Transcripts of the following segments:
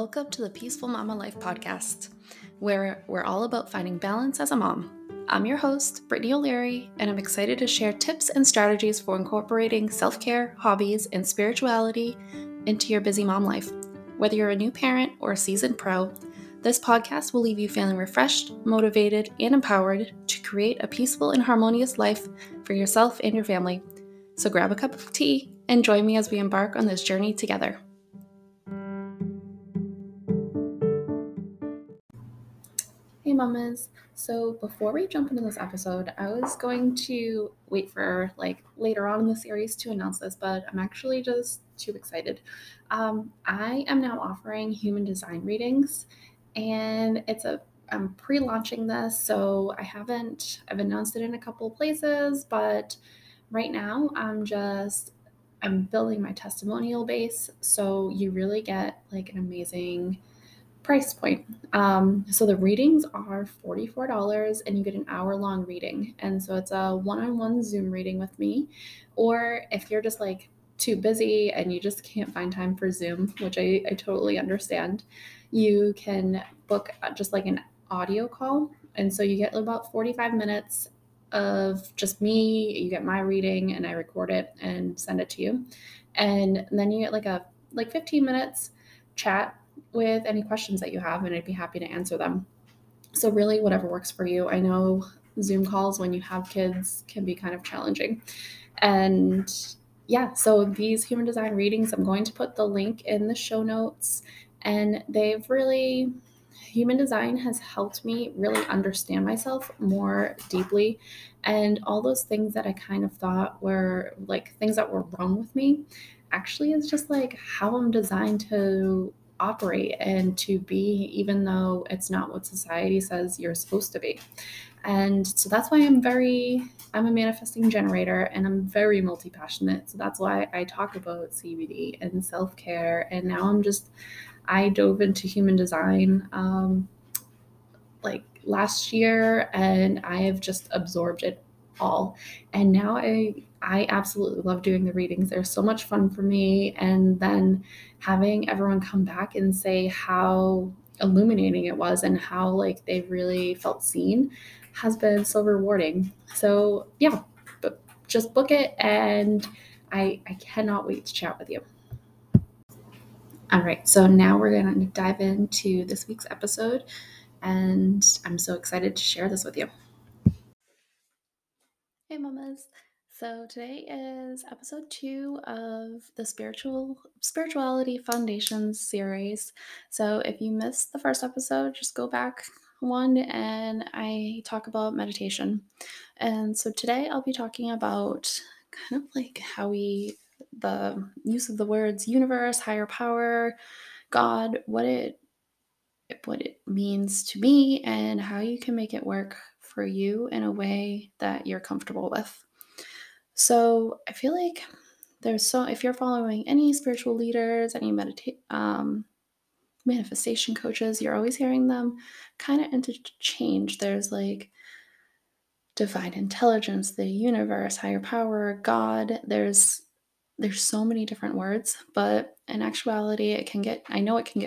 Welcome to the Peaceful Mama Life Podcast, where we're all about finding balance as a mom. I'm your host, Brittany O'Leary, and I'm excited to share tips and strategies for incorporating self-care, hobbies, and spirituality into your busy mom life. Whether you're a new parent or a seasoned pro, this podcast will leave you feeling refreshed, motivated, and empowered to create a peaceful and harmonious life for yourself and your family. So grab a cup of tea and join me as we embark on this journey together. Hey mamas, so before we jump into this episode, I was going to wait for later on in the series to announce this, but I'm actually just too excited. I am now offering Human Design readings, and I'm pre-launching this, so I've announced it in a couple of places, but right now I'm building my testimonial base, so you really get an amazing price point. So the readings are $44 and you get an hour-long reading. And so it's a one-on-one Zoom reading with me. Or if you're just too busy and you just can't find time for Zoom, which I totally understand, you can book just an audio call. And so you get about 45 minutes of just me. You get my reading and I record it and send it to you. And then you get 15 minutes chat with any questions that you have, and I'd be happy to answer them. So really whatever works for you. I know Zoom calls when you have kids can be kind of challenging. And yeah, so these Human Design readings, I'm going to put the link in the show notes, and Human Design has helped me really understand myself more deeply, and all those things that I kind of thought were things that were wrong with me actually is just how I'm designed to operate and to be, even though it's not what society says you're supposed to be. And so that's why I'm a manifesting generator, and I'm very multi-passionate. So that's why I talk about CBD and self-care. And now I dove into Human Design last year, and I have just absorbed it all. And now I absolutely love doing the readings. They're so much fun for me. And then having everyone come back and say how illuminating it was and how they really felt seen has been so rewarding. So yeah, but just book it, and I cannot wait to chat with you. All right, so now we're going to dive into this week's episode, and I'm so excited to share this with you. Hey mamas. So today is episode 2 of the Spirituality Foundations series. So if you missed the first episode, just go back one, and I talk about meditation. And so today I'll be talking about the use of the words universe, higher power, God, what it means to me, and how you can make it work for you in a way that you're comfortable with. So I feel if you're following any spiritual leaders, any manifestation coaches, you're always hearing them kind of interchange. There's divine intelligence, the universe, higher power, God. There's so many different words, but in actuality, it can get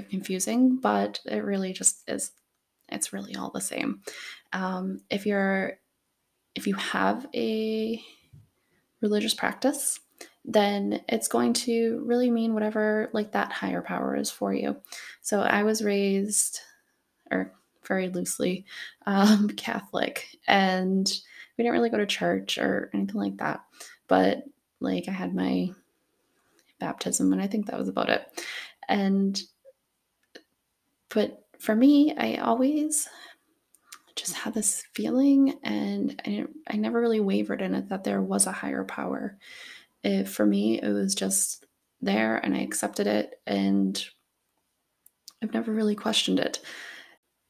confusing, but it really just is. It's really all the same. If you have a religious practice, then it's going to really mean whatever that higher power is for you. So I was raised, or very loosely, Catholic, and we didn't really go to church or anything like that, but I had my baptism, and I think that was about it. But for me, I always just had this feeling, and I never really wavered in it, that there was a higher power. For me, it was just there, and I accepted it, and I've never really questioned it.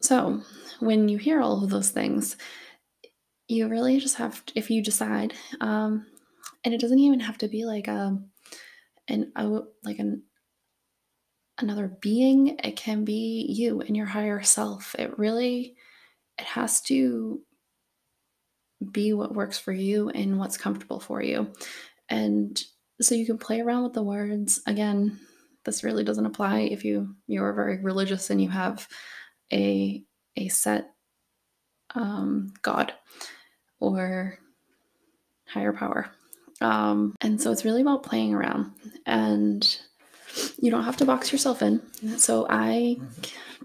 So when you hear all of those things, you really just have to, if you decide, and it doesn't even have to be another being, it can be you and your higher self. It has to be what works for you and what's comfortable for you. And so you can play around with the words. Again, this really doesn't apply if you're very religious and you have a set God or higher power. And so it's really about playing around, and you don't have to box yourself in. So I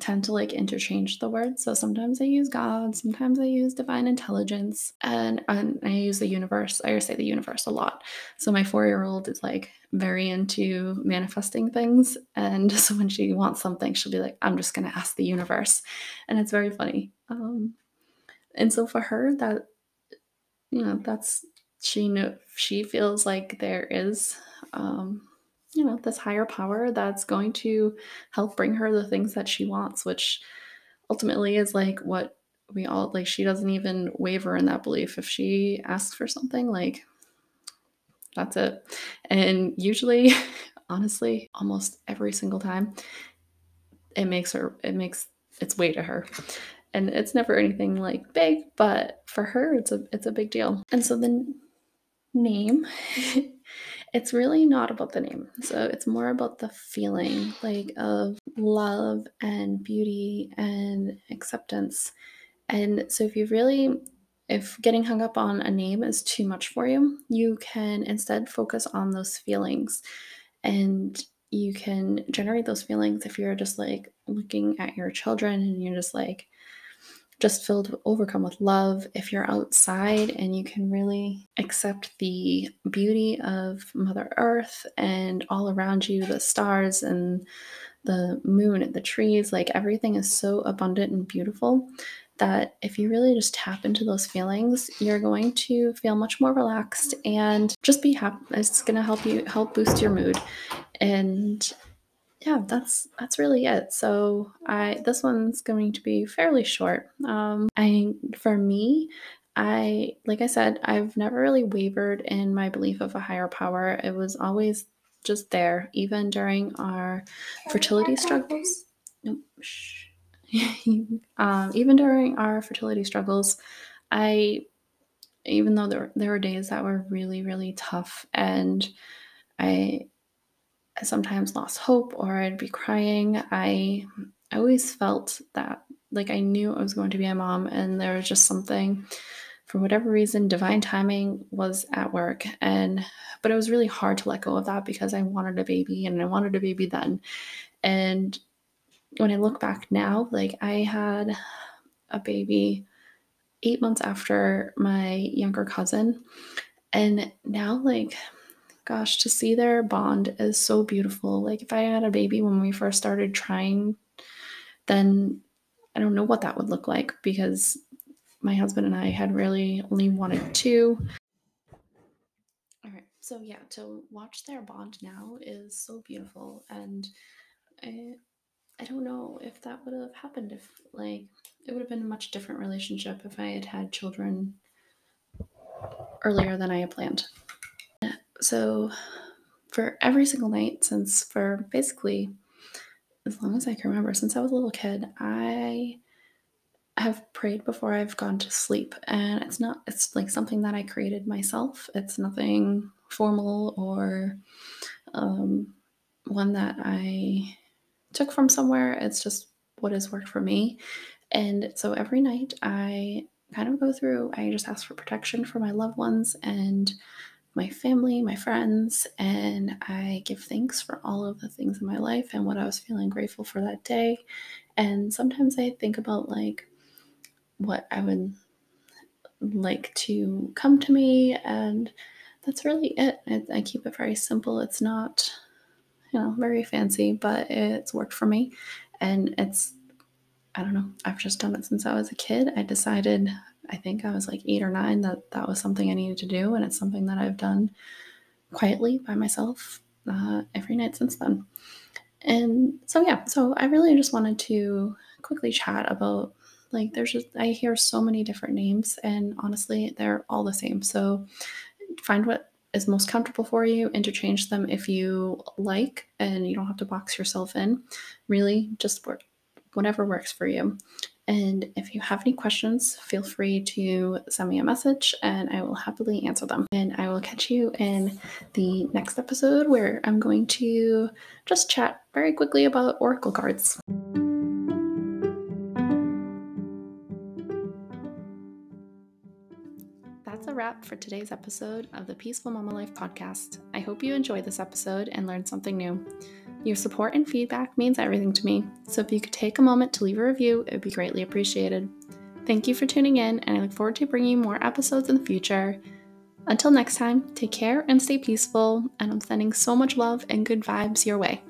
tend to like interchange the words. So sometimes I use God, sometimes I use divine intelligence, and I use the universe. I say the universe a lot. So my 4-year-old is like very into manifesting things. And so when she wants something, she'll be like, I'm just going to ask the universe. And it's very funny. And so for her, that, you know, she feels like there is, you know, this higher power that's going to help bring her the things that she wants, which ultimately is like what we all like. She doesn't even waver in that belief. If she asks for something, like, that's it. And usually, honestly, almost every single time, it makes its way to her. And it's never anything like big, but for her, it's a big deal. And so the name, it's really not about the name. So it's more about the feeling, like, of love and beauty and acceptance. And so if getting hung up on a name is too much for you, you can instead focus on those feelings, and you can generate those feelings. If you're just like looking at your children and you're just like, overcome with love. If you're outside and you can really accept the beauty of Mother Earth and all around you, the stars and the moon and the trees, like everything is so abundant and beautiful that if you really just tap into those feelings, you're going to feel much more relaxed and just be happy. It's going to help boost your mood. And yeah, that's really it. So this one's going to be fairly short. For me, like I said, I've never really wavered in my belief of a higher power. It was always just there, even during our fertility struggles. Even during our fertility struggles, even though there were days that were really, really tough, and I sometimes lost hope or I'd be crying, I always felt that, like, I knew I was going to be a mom, and there was just something, for whatever reason, divine timing was at work. But it was really hard to let go of that because I wanted a baby, and I wanted a baby then. And when I look back now, like, I had a baby 8 months after my younger cousin. And now, like, gosh, to see their bond is so beautiful. Like, if I had a baby when we first started trying, then I don't know what that would look like, because my husband and I had really only wanted 2. All right. So yeah, to watch their bond now is so beautiful. And I don't know if that would have happened if, like, it would have been a much different relationship if I had had children earlier than I had planned. So for every single night for basically as long as I can remember, since I was a little kid, I have prayed before I've gone to sleep. And it's like something that I created myself. It's nothing formal or one that I took from somewhere. It's just what has worked for me. And so every night I kind of go through, I just ask for protection for my loved ones and my family, my friends, and I give thanks for all of the things in my life and what I was feeling grateful for that day. And sometimes I think about, like, what I would like to come to me, and that's really it. I keep it very simple. It's not, you know, very fancy, but it's worked for me. And I don't know, I've just done it since I was a kid. I decided, I think I was like 8 or 9, that was something I needed to do. And it's something that I've done quietly by myself every night since then. And so, yeah, so I really just wanted to quickly chat about, like, I hear so many different names, and honestly, they're all the same. So find what is most comfortable for you, interchange them if you like, and you don't have to box yourself in. Really, just whatever works for you. And if you have any questions, feel free to send me a message and I will happily answer them. And I will catch you in the next episode where I'm going to just chat very quickly about oracle cards. That's a wrap for today's episode of the Peaceful Mama Life podcast. I hope you enjoyed this episode and learned something new. Your support and feedback means everything to me, so if you could take a moment to leave a review, it would be greatly appreciated. Thank you for tuning in, and I look forward to bringing you more episodes in the future. Until next time, take care and stay peaceful, and I'm sending so much love and good vibes your way.